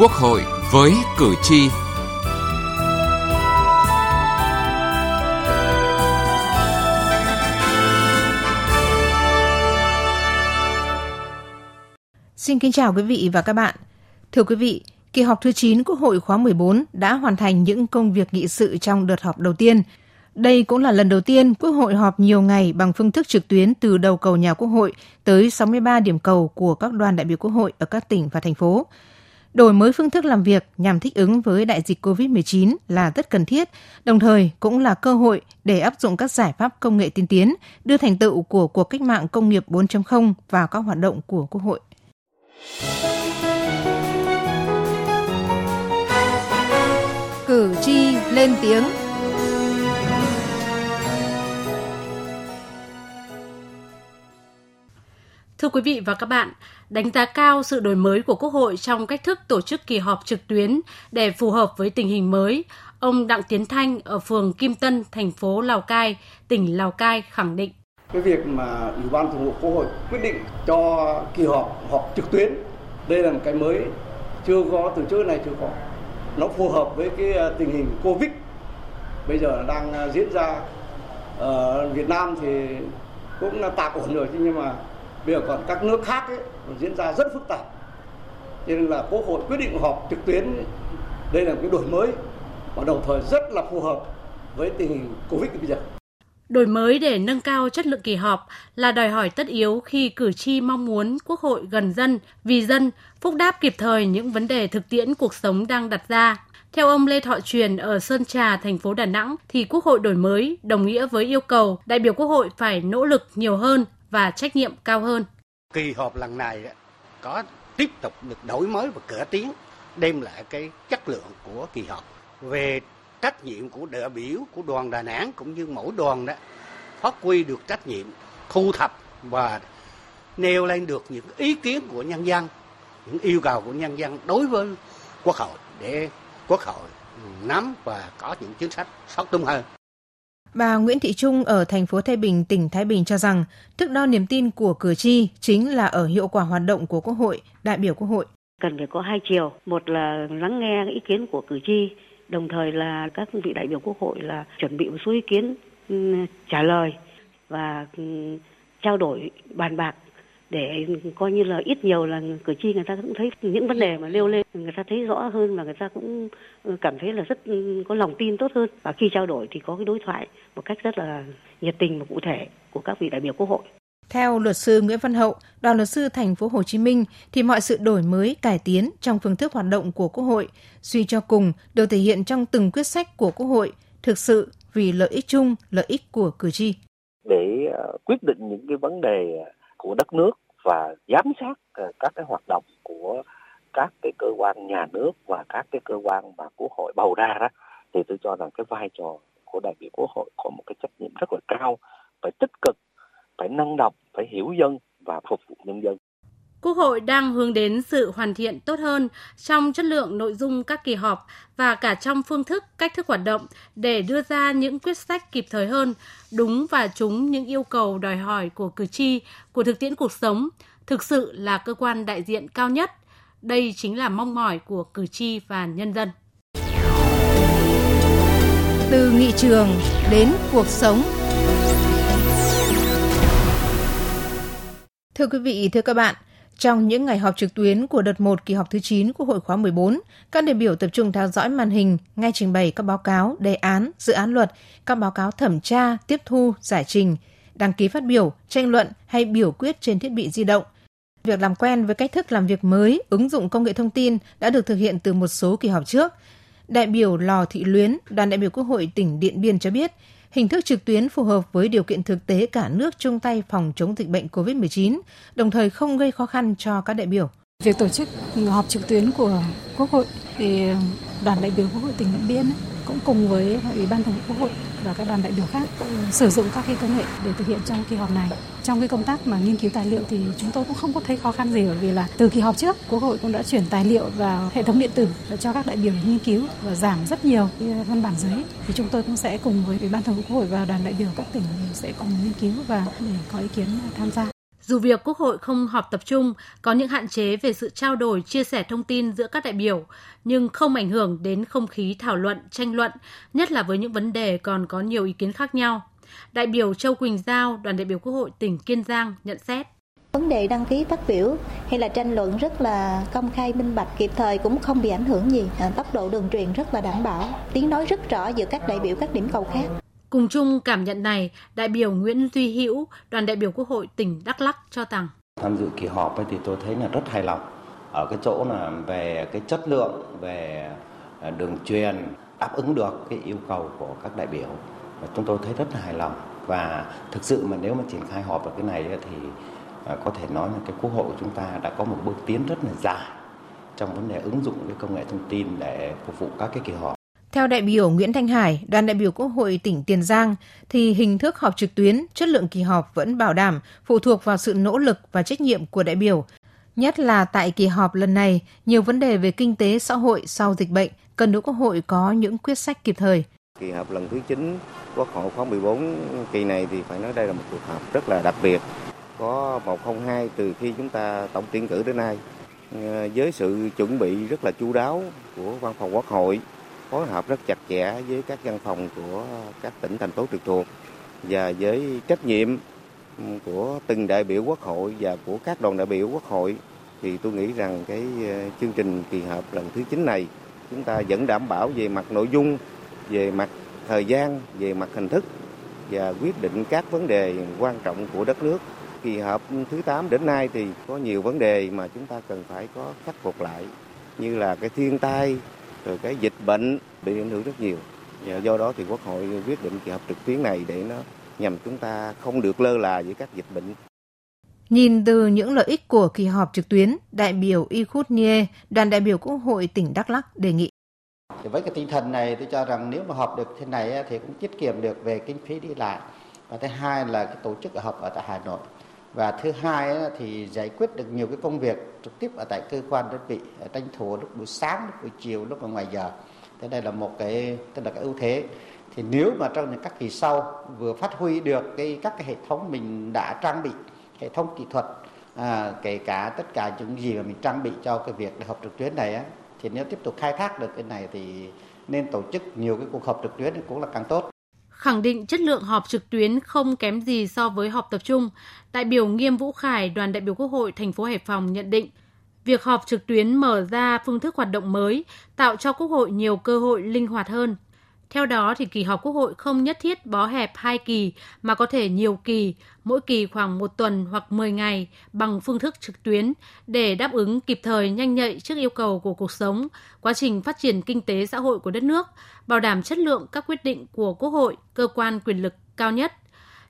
Quốc hội với cử tri. Xin kính chào quý vị và các bạn. Thưa quý vị, kỳ họp thứ 9 Quốc hội khóa 14 đã hoàn thành những công việc nghị sự trong đợt họp đầu tiên. Đây cũng là lần đầu tiên Quốc hội họp nhiều ngày bằng phương thức trực tuyến từ đầu cầu nhà Quốc hội tới 63 điểm cầu của các đoàn đại biểu Quốc hội ở các tỉnh và thành phố. Đổi mới phương thức làm việc nhằm thích ứng với đại dịch COVID-19 là rất cần thiết, đồng thời cũng là cơ hội để áp dụng các giải pháp công nghệ tiên tiến, đưa thành tựu của cuộc cách mạng công nghiệp 4.0 vào các hoạt động của Quốc hội. Cử tri lên tiếng. Thưa quý vị và các bạn, đánh giá cao sự đổi mới của Quốc hội trong cách thức tổ chức kỳ họp trực tuyến để phù hợp với tình hình mới, ông Đặng Tiến Thanh ở phường Kim Tân, thành phố Lào Cai, tỉnh Lào Cai khẳng định. Cái việc mà Ủy ban Thường vụ Quốc hội quyết định cho kỳ họp trực tuyến, đây là một cái mới, chưa có, từ trước này chưa có. Nó phù hợp với cái tình hình Covid bây giờ đang diễn ra ở Việt Nam thì cũng tạm ổn rồi, nhưng mà bây giờ còn các nước khác ấy, diễn ra rất phức tạp. Cho nên là Quốc hội quyết định họp trực tuyến, đây là một cái đổi mới và đồng thời rất là phù hợp với tình hình Covid bây giờ. Đổi mới để nâng cao chất lượng kỳ họp là đòi hỏi tất yếu khi cử tri mong muốn Quốc hội gần dân, vì dân, phúc đáp kịp thời những vấn đề thực tiễn cuộc sống đang đặt ra. Theo ông Lê Thọ Truyền ở Sơn Trà, thành phố Đà Nẵng, thì Quốc hội đổi mới đồng nghĩa với yêu cầu đại biểu Quốc hội phải nỗ lực nhiều hơn và trách nhiệm cao hơn. Kỳ họp lần này có tiếp tục được đổi mới và cải tiến, đem lại cái chất lượng của kỳ họp. Về trách nhiệm của đại biểu của đoàn Đà Nẵng cũng như mỗi đoàn đó phát huy được trách nhiệm, thu thập và nêu lên được những ý kiến của nhân dân, những yêu cầu của nhân dân đối với Quốc hội để Quốc hội nắm và có những chính sách sát đúng hơn. Bà Nguyễn Thị Trung ở thành phố Thái Bình, tỉnh Thái Bình cho rằng thước đo niềm tin của cử tri chính là ở hiệu quả hoạt động của Quốc hội, đại biểu Quốc hội. Cần phải có hai chiều, một là lắng nghe ý kiến của cử tri, đồng thời là các vị đại biểu Quốc hội là chuẩn bị một số ý kiến trả lời và trao đổi bàn bạc để coi như là ít nhiều là cử tri người ta cũng thấy những vấn đề mà nêu lên, người ta thấy rõ hơn và người ta cũng cảm thấy là rất có lòng tin tốt hơn. Và khi trao đổi thì có cái đối thoại một cách rất là nhiệt tình và cụ thể của các vị đại biểu Quốc hội. Theo luật sư Nguyễn Văn Hậu, đoàn luật sư Thành phố Hồ Chí Minh, thì mọi sự đổi mới, cải tiến trong phương thức hoạt động của Quốc hội, suy cho cùng đều thể hiện trong từng quyết sách của Quốc hội, thực sự vì lợi ích chung, lợi ích của cử tri. Để quyết định những cái vấn đề của đất nước và giám sát các cái hoạt động của các cái cơ quan nhà nước và các cái cơ quan mà Quốc hội bầu ra đó, thì tôi cho rằng cái vai trò của đại biểu Quốc hội có một cái trách nhiệm rất là cao, phải tích cực, phải năng động, phải hiểu dân và phục vụ nhân dân. Quốc hội đang hướng đến sự hoàn thiện tốt hơn trong chất lượng nội dung các kỳ họp và cả trong phương thức, cách thức hoạt động để đưa ra những quyết sách kịp thời hơn, đúng và trúng những yêu cầu đòi hỏi của cử tri, của thực tiễn cuộc sống, thực sự là cơ quan đại diện cao nhất. Đây chính là mong mỏi của cử tri và nhân dân. Từ nghị trường đến cuộc sống. Thưa quý vị, thưa các bạn, trong những ngày họp trực tuyến của đợt 1 kỳ họp thứ 9 Quốc hội khóa 14, các đại biểu tập trung theo dõi màn hình, nghe trình bày các báo cáo, đề án, dự án luật, các báo cáo thẩm tra, tiếp thu, giải trình, đăng ký phát biểu, tranh luận hay biểu quyết trên thiết bị di động. Việc làm quen với cách thức làm việc mới, ứng dụng công nghệ thông tin đã được thực hiện từ một số kỳ họp trước. Đại biểu Lò Thị Luyến, đoàn đại biểu Quốc hội tỉnh Điện Biên cho biết, hình thức trực tuyến phù hợp với điều kiện thực tế cả nước chung tay phòng chống dịch bệnh COVID-19, đồng thời không gây khó khăn cho các đại biểu. Việc tổ chức họp trực tuyến của Quốc hội thì đoàn đại biểu Quốc hội tỉnh Điện Biên cũng cùng với Ủy ban Thường vụ Quốc hội và các đoàn đại biểu khác sử dụng các cái công nghệ để thực hiện trong kỳ họp này. Trong cái công tác mà nghiên cứu tài liệu thì chúng tôi cũng không có thấy khó khăn gì, bởi vì là từ kỳ họp trước Quốc hội cũng đã chuyển tài liệu vào hệ thống điện tử cho các đại biểu nghiên cứu và giảm rất nhiều văn bản giấy. Thì chúng tôi cũng sẽ cùng với Ủy ban Thường vụ Quốc hội và đoàn đại biểu các tỉnh sẽ cùng nghiên cứu và để có ý kiến tham gia. Dù việc Quốc hội không họp tập trung có những hạn chế về sự trao đổi, chia sẻ thông tin giữa các đại biểu, nhưng không ảnh hưởng đến không khí thảo luận, tranh luận, nhất là với những vấn đề còn có nhiều ý kiến khác nhau. Đại biểu Châu Quỳnh Giao, đoàn đại biểu Quốc hội tỉnh Kiên Giang nhận xét. Vấn đề đăng ký phát biểu hay là tranh luận rất là công khai, minh bạch, kịp thời, cũng không bị ảnh hưởng gì. Tốc độ đường truyền rất là đảm bảo, tiếng nói rất rõ giữa các đại biểu các điểm cầu khác. Cùng chung cảm nhận này, đại biểu Nguyễn Duy Hữu, đoàn đại biểu Quốc hội tỉnh Đắk Lắk cho rằng tham dự kỳ họp ấy thì tôi thấy là rất hài lòng ở cái chỗ là về cái chất lượng, về đường truyền đáp ứng được cái yêu cầu của các đại biểu. Chúng tôi thấy rất là hài lòng, và thực sự mà nếu mà triển khai họp ở cái này thì có thể nói là cái Quốc hội của chúng ta đã có một bước tiến rất là dài trong vấn đề ứng dụng cái công nghệ thông tin để phục vụ các cái kỳ họp. Theo đại biểu Nguyễn Thanh Hải, đoàn đại biểu Quốc hội tỉnh Tiền Giang, thì hình thức họp trực tuyến, chất lượng kỳ họp vẫn bảo đảm, phụ thuộc vào sự nỗ lực và trách nhiệm của đại biểu. Nhất là tại kỳ họp lần này, nhiều vấn đề về kinh tế xã hội sau dịch bệnh cần được Quốc hội có những quyết sách kịp thời. Kỳ họp lần thứ 9 Quốc hội khóa 14 kỳ này thì phải nói đây là một cuộc họp rất là đặc biệt. Có 102 từ khi chúng ta tổng tuyển cử đến nay, với sự chuẩn bị rất là chu đáo của Văn phòng Quốc hội, phối hợp rất chặt chẽ với các văn phòng của các tỉnh, thành phố trực thuộc và với trách nhiệm của từng đại biểu Quốc hội và của các đoàn đại biểu Quốc hội, thì tôi nghĩ rằng cái chương trình kỳ họp lần thứ 9 này chúng ta vẫn đảm bảo về mặt nội dung, về mặt thời gian, về mặt hình thức và quyết định các vấn đề quan trọng của đất nước. Kỳ họp thứ 8 đến nay thì có nhiều vấn đề mà chúng ta cần phải có khắc phục lại, như là cái thiên tai, rồi cái dịch bệnh bị ảnh hưởng rất nhiều. Do đó thì Quốc hội quyết định kỳ họp trực tuyến này để nó nhằm chúng ta không được lơ là với các dịch bệnh. Nhìn từ những lợi ích của kỳ họp trực tuyến, đại biểu Ikhut Nie, đoàn đại biểu Quốc hội tỉnh Đắk Lắk đề nghị. Thì với cái tinh thần này tôi cho rằng nếu mà họp được thế này thì cũng tiết kiệm được về kinh phí đi lại. Và thứ hai là cái tổ chức họp ở tại Hà Nội. Và thứ hai thì giải quyết được nhiều cái công việc trực tiếp ở tại cơ quan đơn vị, tranh thủ lúc buổi sáng, lúc buổi chiều, lúc ở ngoài giờ. Thế đây là một cái, tức là cái ưu thế. Thì nếu mà trong những các kỳ sau vừa phát huy được các cái hệ thống mình đã trang bị, hệ thống kỹ thuật, kể cả tất cả những gì mà mình trang bị cho cái việc họp trực tuyến này, thì nếu tiếp tục khai thác được cái này thì nên tổ chức nhiều cái cuộc họp trực tuyến cũng là càng tốt. Khẳng định chất lượng họp trực tuyến không kém gì so với họp tập trung, đại biểu Nghiêm Vũ Khải, đoàn đại biểu Quốc hội thành phố Hải Phòng nhận định, việc họp trực tuyến mở ra phương thức hoạt động mới, tạo cho Quốc hội nhiều cơ hội linh hoạt hơn. Theo đó thì kỳ họp Quốc hội không nhất thiết bó hẹp 2 kỳ mà có thể nhiều kỳ, mỗi kỳ khoảng 1 tuần hoặc 10 ngày bằng phương thức trực tuyến để đáp ứng kịp thời, nhanh nhạy trước yêu cầu của cuộc sống, quá trình phát triển kinh tế xã hội của đất nước, bảo đảm chất lượng các quyết định của Quốc hội, cơ quan quyền lực cao nhất.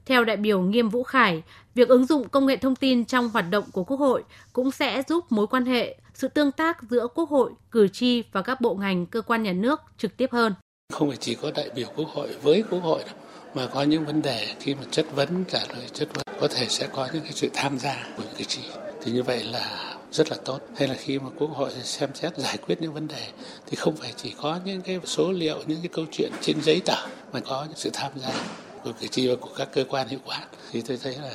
Theo đại biểu Nghiêm Vũ Khải, việc ứng dụng công nghệ thông tin trong hoạt động của Quốc hội cũng sẽ giúp mối quan hệ, sự tương tác giữa Quốc hội, cử tri và các bộ ngành, cơ quan nhà nước trực tiếp hơn. Không phải chỉ có đại biểu Quốc hội với Quốc hội đâu, mà có những vấn đề khi mà chất vấn, trả lời chất vấn có thể sẽ có những cái sự tham gia của cử tri, thì như vậy là rất là tốt. Hay là khi mà Quốc hội xem xét giải quyết những vấn đề thì không phải chỉ có những cái số liệu, những cái câu chuyện trên giấy tờ, mà có những sự tham gia của cử tri và của các cơ quan hiệu quả, thì tôi thấy là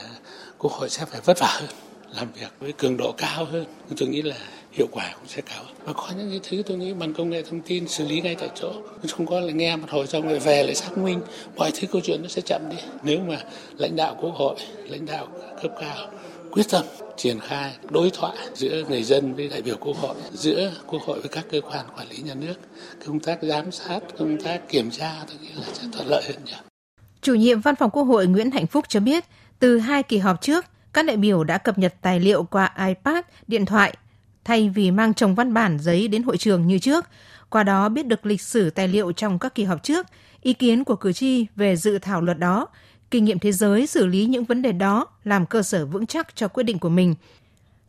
Quốc hội sẽ phải vất vả hơn, làm việc với cường độ cao hơn. Tôi nghĩ là hiệu quả cũng sẽ cao. Và có những cái thứ tôi nghĩ bằng công nghệ thông tin xử lý ngay tại chỗ, không có là nghe một hồi xong rồi về lại xác minh, mọi thứ câu chuyện nó sẽ chậm đi. Nếu mà lãnh đạo Quốc hội, lãnh đạo cấp cao quyết tâm triển khai đối thoại giữa người dân với đại biểu Quốc hội, giữa Quốc hội với các cơ quan quản lý nhà nước, công tác giám sát, công tác kiểm tra tôi nghĩ là sẽ thuận lợi hơn nhiều. Chủ nhiệm Văn phòng Quốc hội Nguyễn Hạnh Phúc cho biết, từ 2 kỳ họp trước, các đại biểu đã cập nhật tài liệu qua iPad, điện thoại, thay vì mang chồng văn bản giấy đến hội trường như trước, qua đó biết được lịch sử tài liệu trong các kỳ họp trước, ý kiến của cử tri về dự thảo luật đó, kinh nghiệm thế giới xử lý những vấn đề đó làm cơ sở vững chắc cho quyết định của mình.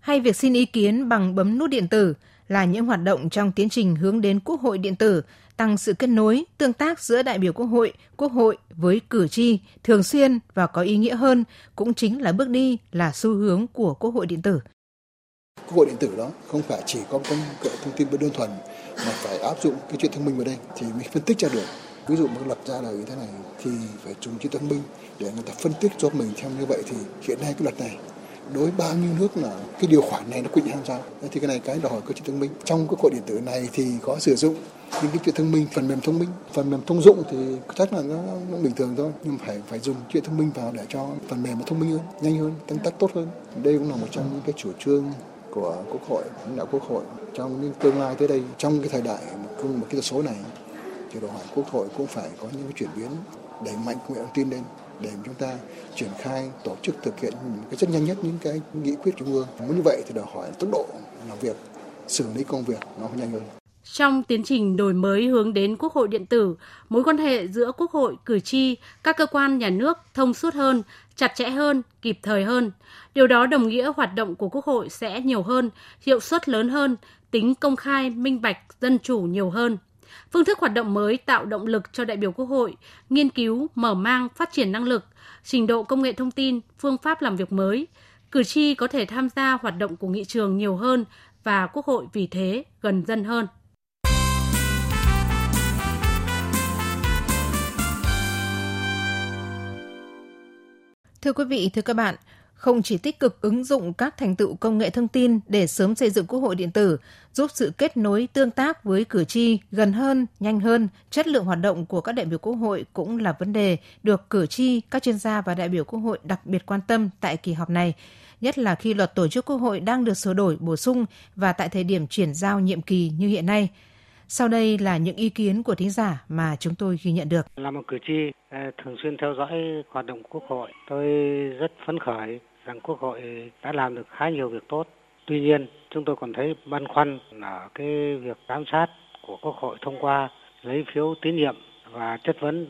Hay việc xin ý kiến bằng bấm nút điện tử là những hoạt động trong tiến trình hướng đến Quốc hội điện tử, tăng sự kết nối, tương tác giữa đại biểu Quốc hội với cử tri thường xuyên và có ý nghĩa hơn, cũng chính là bước đi là xu hướng của Quốc hội điện tử. Quốc hội điện tử đó không phải chỉ có công nghệ thông tin đơn thuần mà phải áp dụng cái chuyện thông minh vào đây thì mình phân tích ra được. Ví dụ mình lập ra là như thế này thì phải dùng trí thông minh để người ta phân tích cho mình theo, như vậy thì hiện nay cái luật này đối với bao nhiêu nước là cái điều khoản này nó quy định làm sao. Thì cái này cái đòi hỏi cơ chế thông minh. Trong cái code điện tử này thì có sử dụng những cái chuyện thông minh, phần mềm thông dụng thì chắc là nó bình thường thôi, nhưng phải dùng chuyện thông minh vào để cho phần mềm nó thông minh hơn, nhanh hơn, tương tác tốt hơn. Đây cũng là một trong những cái chủ trương của Quốc hội, lãnh đạo Quốc hội trong những tương lai tới đây, trong cái thời đại một cái số này, thì đòi hỏi Quốc hội cũng phải có những cái chuyển biến đẩy mạnh công nghệ thông tin lên để chúng ta triển khai tổ chức thực hiện một cái rất nhanh nhất những cái nghị quyết trung ương. Muốn như vậy thì đòi hỏi tốc độ làm việc, xử lý công việc nó nhanh hơn. Trong tiến trình đổi mới hướng đến Quốc hội điện tử, mối quan hệ giữa Quốc hội, cử tri, các cơ quan nhà nước thông suốt hơn, chặt chẽ hơn, kịp thời hơn. Điều đó đồng nghĩa hoạt động của Quốc hội sẽ nhiều hơn, hiệu suất lớn hơn, tính công khai, minh bạch, dân chủ nhiều hơn. Phương thức hoạt động mới tạo động lực cho đại biểu Quốc hội, nghiên cứu, mở mang, phát triển năng lực, trình độ công nghệ thông tin, phương pháp làm việc mới. Cử tri có thể tham gia hoạt động của nghị trường nhiều hơn và Quốc hội vì thế gần dân hơn. Thưa quý vị, thưa các bạn, không chỉ tích cực ứng dụng các thành tựu công nghệ thông tin để sớm xây dựng Quốc hội điện tử, giúp sự kết nối tương tác với cử tri gần hơn, nhanh hơn, chất lượng hoạt động của các đại biểu Quốc hội cũng là vấn đề được cử tri, các chuyên gia và đại biểu Quốc hội đặc biệt quan tâm tại kỳ họp này, nhất là khi luật tổ chức Quốc hội đang được sửa đổi, bổ sung và tại thời điểm chuyển giao nhiệm kỳ như hiện nay. Sau đây là những ý kiến của thính giả mà chúng tôi ghi nhận được. Là một cử tri thường xuyên theo dõi hoạt động Quốc hội, tôi rất phấn khởi rằng Quốc hội đã làm được khá nhiều việc tốt. Tuy nhiên, chúng tôi còn thấy băn khoăn ở cái việc giám sát của Quốc hội thông qua lấy phiếu tín nhiệm và chất vấn.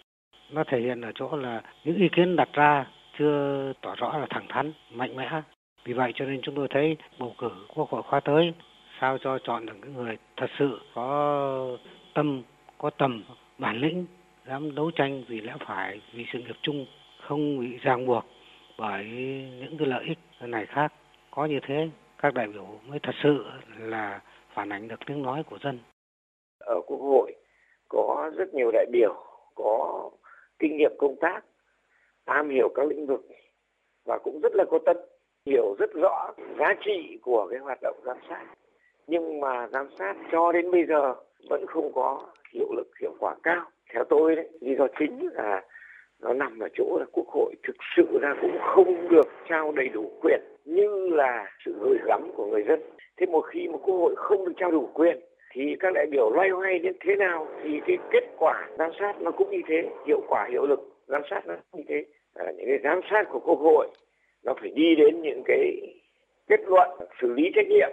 Nó thể hiện ở chỗ là những ý kiến đặt ra chưa tỏ rõ là thẳng thắn, mạnh mẽ. Vì vậy cho nên chúng tôi thấy bầu cử Quốc hội khóa tới sao cho chọn được những người thật sự có tâm, có tầm, bản lĩnh, dám đấu tranh vì lẽ phải, vì sự nghiệp chung, không bị ràng buộc bởi những cái lợi ích này khác. Có như thế, các đại biểu mới thật sự là phản ánh được tiếng nói của dân. Ở Quốc hội có rất nhiều đại biểu có kinh nghiệm công tác, am hiểu các lĩnh vực và cũng rất là có tâm, hiểu rất rõ giá trị của cái hoạt động giám sát. Nhưng mà giám sát cho đến bây giờ vẫn không có hiệu lực, hiệu quả cao. Theo tôi, lý do chính là nó nằm ở chỗ là Quốc hội thực sự ra cũng không được trao đầy đủ quyền như là sự gửi gắm của người dân. Thế một khi mà Quốc hội không được trao đủ quyền thì các đại biểu loay hoay đến thế nào thì cái kết quả giám sát nó cũng như thế, hiệu quả hiệu lực giám sát nó cũng như thế. Những cái giám sát của Quốc hội nó phải đi đến những cái kết luận xử lý trách nhiệm.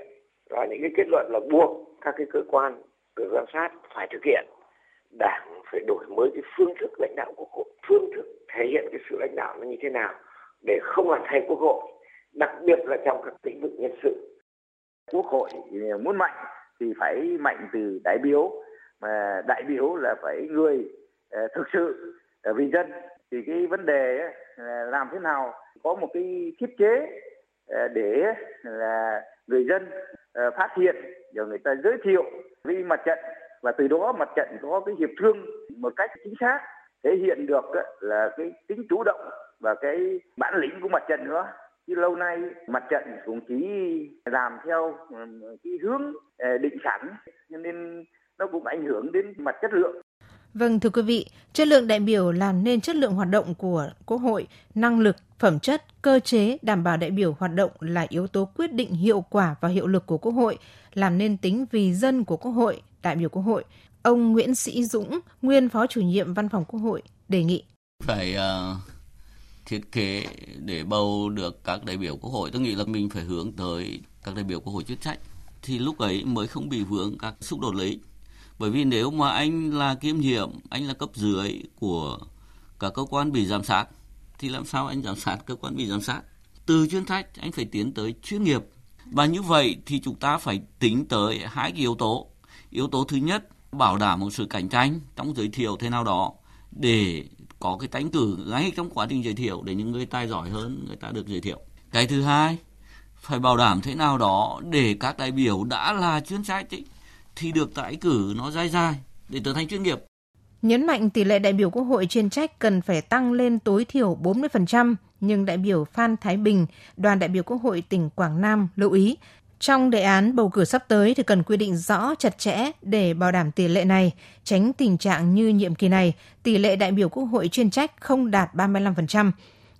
Và những cái kết luận là buộc các cái cơ quan được giám sát phải thực hiện. Đảng phải đổi mới cái phương thức lãnh đạo Quốc hội, phương thức thể hiện cái sự lãnh đạo nó như thế nào để không làm thay Quốc hội, đặc biệt là trong các lĩnh vực nhân sự. Quốc hội muốn mạnh thì phải mạnh từ đại biểu, mà đại biểu là phải người thực sự vì dân. Thì cái vấn đề làm thế nào có một cái thiết chế để là người dân phát hiện, rồi người ta giới thiệu với mặt trận và từ đó mặt trận có cái hiệp thương một cách chính xác, thể hiện được là cái tính chủ động và cái bản lĩnh của mặt trận nữa. Chứ lâu nay mặt trận cũng chỉ làm theo cái hướng định sẵn nên nó cũng ảnh hưởng đến mặt chất lượng. Vâng, thưa quý vị, chất lượng đại biểu làm nên chất lượng hoạt động của Quốc hội, năng lực, phẩm chất, cơ chế đảm bảo đại biểu hoạt động là yếu tố quyết định hiệu quả và hiệu lực của Quốc hội, làm nên tính vì dân của Quốc hội, đại biểu Quốc hội. Ông Nguyễn Sĩ Dũng, nguyên Phó Chủ nhiệm Văn phòng Quốc hội, đề nghị. Phải thiết kế để bầu được các đại biểu Quốc hội, tôi nghĩ là mình phải hướng tới các đại biểu Quốc hội chuyên trách, thì lúc ấy mới không bị vướng các xung đột lợi ích. Bởi vì nếu mà anh là kiêm nhiệm, anh là cấp dưới của cả cơ quan bị giám sát, thì làm sao anh giám sát cơ quan bị giám sát? Từ chuyên trách anh phải tiến tới chuyên nghiệp. Và như vậy thì chúng ta phải tính tới hai cái yếu tố. Yếu tố thứ nhất, bảo đảm một sự cạnh tranh trong giới thiệu thế nào đó để có cái tánh cử ngay trong quá trình giới thiệu để những người tài giỏi hơn người ta được giới thiệu. Cái thứ hai, phải bảo đảm thế nào đó để các đại biểu đã là chuyên trách thì được tái cử nó dai dai để trở thành chuyên nghiệp. Nhấn mạnh tỷ lệ đại biểu Quốc hội chuyên trách cần phải tăng lên tối thiểu 40%, nhưng đại biểu Phan Thái Bình, đoàn đại biểu Quốc hội tỉnh Quảng Nam lưu ý, trong đề án bầu cử sắp tới thì cần quy định rõ chặt chẽ để bảo đảm tỷ lệ này, tránh tình trạng như nhiệm kỳ này, tỷ lệ đại biểu Quốc hội chuyên trách không đạt 35%.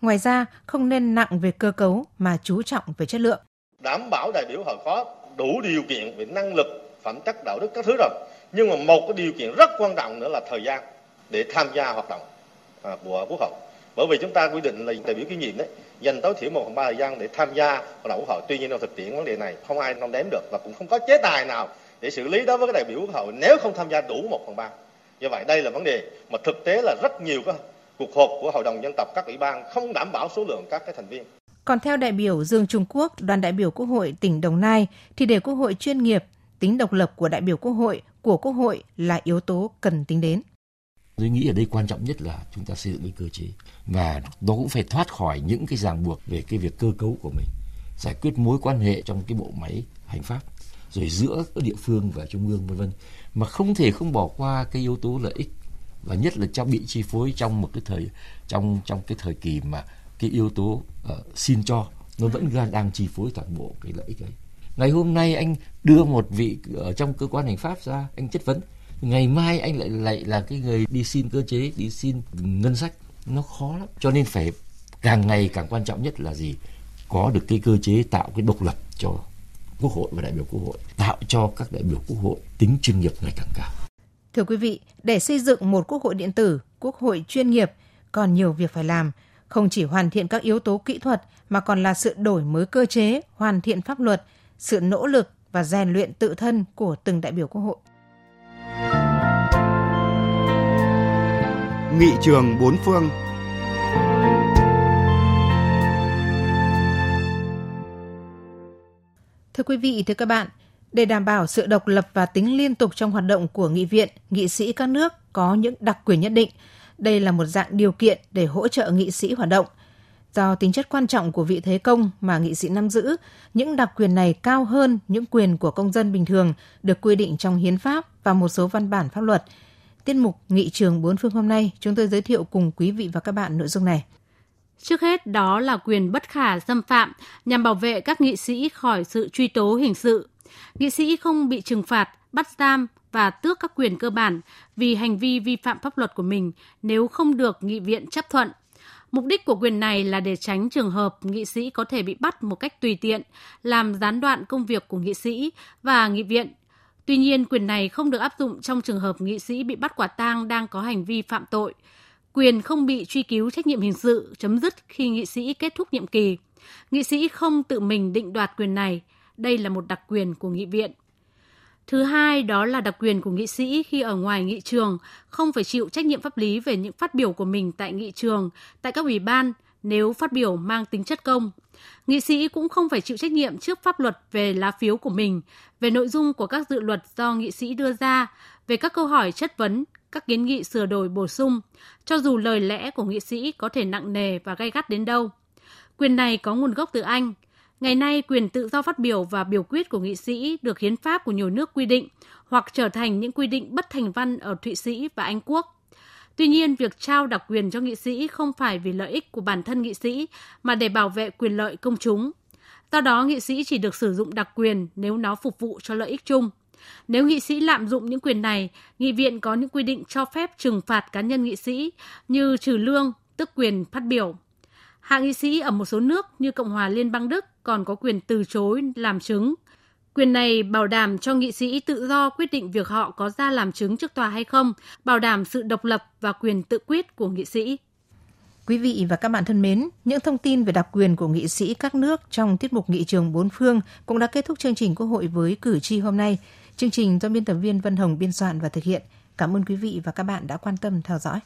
Ngoài ra, không nên nặng về cơ cấu mà chú trọng về chất lượng. Đảm bảo đại biểu hội khóa đủ điều kiện về năng lực, phẩm chất, đạo đức các thứ rồi. Nhưng mà một cái điều kiện rất quan trọng nữa là thời gian để tham gia hoạt động của Quốc hội. Bởi vì chúng ta quy định là đại biểu kiêm nhiệm đấy dành tối thiểu 1/3 thời gian để tham gia hoạt động Quốc hội. Tuy nhiên trong thực tiễn vấn đề này không ai đếm được và cũng không có chế tài nào để xử lý đối với các đại biểu Quốc hội nếu không tham gia đủ 1/3. Do vậy đây là vấn đề mà thực tế là rất nhiều các cuộc họp của Hội đồng dân tộc các ủy ban không đảm bảo số lượng các cái thành viên. Còn theo đại biểu Dương Trung Quốc, đoàn đại biểu Quốc hội tỉnh Đồng Nai thì để Quốc hội chuyên nghiệp, tính độc lập của đại biểu Quốc hội là yếu tố cần tính đến. Tôi nghĩ ở đây quan trọng nhất là chúng ta xây dựng cái cơ chế và nó cũng phải thoát khỏi những cái ràng buộc về cái việc cơ cấu của mình, giải quyết mối quan hệ trong cái bộ máy hành pháp, rồi giữa địa phương và trung ương v.v. mà không thể không bỏ qua cái yếu tố lợi ích và nhất là trong bị chi phối trong một cái thời kỳ mà cái yếu tố xin cho nó vẫn đang chi phối toàn bộ cái lợi ích ấy. Ngày hôm nay anh đưa một vị ở trong cơ quan hành pháp ra, anh chất vấn. Ngày mai anh lại là cái người đi xin cơ chế, đi xin ngân sách. Nó khó lắm. Cho nên phải càng ngày càng quan trọng nhất là gì? Có được cái cơ chế tạo cái độc lập cho Quốc hội và đại biểu Quốc hội. Tạo cho các đại biểu Quốc hội tính chuyên nghiệp ngày càng cao. Thưa quý vị, để xây dựng một Quốc hội điện tử, Quốc hội chuyên nghiệp, còn nhiều việc phải làm. Không chỉ hoàn thiện các yếu tố kỹ thuật mà còn là sự đổi mới cơ chế, hoàn thiện pháp luật, sự nỗ lực và rèn luyện tự thân của từng đại biểu Quốc hội. Nghị trường bốn phương. Thưa quý vị, thưa các bạn, để đảm bảo sự độc lập và tính liên tục trong hoạt động của nghị viện, nghị sĩ các nước có những đặc quyền nhất định. Đây là một dạng điều kiện để hỗ trợ nghị sĩ hoạt động. Do tính chất quan trọng của vị thế công mà nghị sĩ nắm giữ, những đặc quyền này cao hơn những quyền của công dân bình thường được quy định trong hiến pháp và một số văn bản pháp luật. Tiết mục Nghị trường bốn phương hôm nay, chúng tôi giới thiệu cùng quý vị và các bạn nội dung này. Trước hết đó là quyền bất khả xâm phạm nhằm bảo vệ các nghị sĩ khỏi sự truy tố hình sự. Nghị sĩ không bị trừng phạt, bắt giam và tước các quyền cơ bản vì hành vi vi phạm pháp luật của mình nếu không được nghị viện chấp thuận. Mục đích của quyền này là để tránh trường hợp nghị sĩ có thể bị bắt một cách tùy tiện, làm gián đoạn công việc của nghị sĩ và nghị viện. Tuy nhiên, quyền này không được áp dụng trong trường hợp nghị sĩ bị bắt quả tang đang có hành vi phạm tội. Quyền không bị truy cứu trách nhiệm hình sự chấm dứt khi nghị sĩ kết thúc nhiệm kỳ. Nghị sĩ không tự mình định đoạt quyền này. Đây là một đặc quyền của nghị viện. Thứ hai, đó là đặc quyền của nghị sĩ khi ở ngoài nghị trường, không phải chịu trách nhiệm pháp lý về những phát biểu của mình tại nghị trường, tại các ủy ban nếu phát biểu mang tính chất công. Nghị sĩ cũng không phải chịu trách nhiệm trước pháp luật về lá phiếu của mình, về nội dung của các dự luật do nghị sĩ đưa ra, về các câu hỏi chất vấn, các kiến nghị sửa đổi bổ sung, cho dù lời lẽ của nghị sĩ có thể nặng nề và gay gắt đến đâu. Quyền này có nguồn gốc từ Anh. Ngày nay, quyền tự do phát biểu và biểu quyết của nghị sĩ được hiến pháp của nhiều nước quy định hoặc trở thành những quy định bất thành văn ở Thụy Sĩ và Anh Quốc. Tuy nhiên, việc trao đặc quyền cho nghị sĩ không phải vì lợi ích của bản thân nghị sĩ mà để bảo vệ quyền lợi công chúng. Do đó, nghị sĩ chỉ được sử dụng đặc quyền nếu nó phục vụ cho lợi ích chung. Nếu nghị sĩ lạm dụng những quyền này, nghị viện có những quy định cho phép trừng phạt cá nhân nghị sĩ như trừ lương, tước quyền phát biểu. Hạ nghị sĩ ở một số nước như Cộng hòa Liên bang Đức còn có quyền từ chối làm chứng. Quyền này bảo đảm cho nghị sĩ tự do quyết định việc họ có ra làm chứng trước tòa hay không, bảo đảm sự độc lập và quyền tự quyết của nghị sĩ. Quý vị và các bạn thân mến, những thông tin về đặc quyền của nghị sĩ các nước trong tiết mục Nghị trường bốn phương cũng đã kết thúc chương trình Quốc hội với cử tri hôm nay. Chương trình do biên tập viên Vân Hồng biên soạn và thực hiện. Cảm ơn quý vị và các bạn đã quan tâm theo dõi.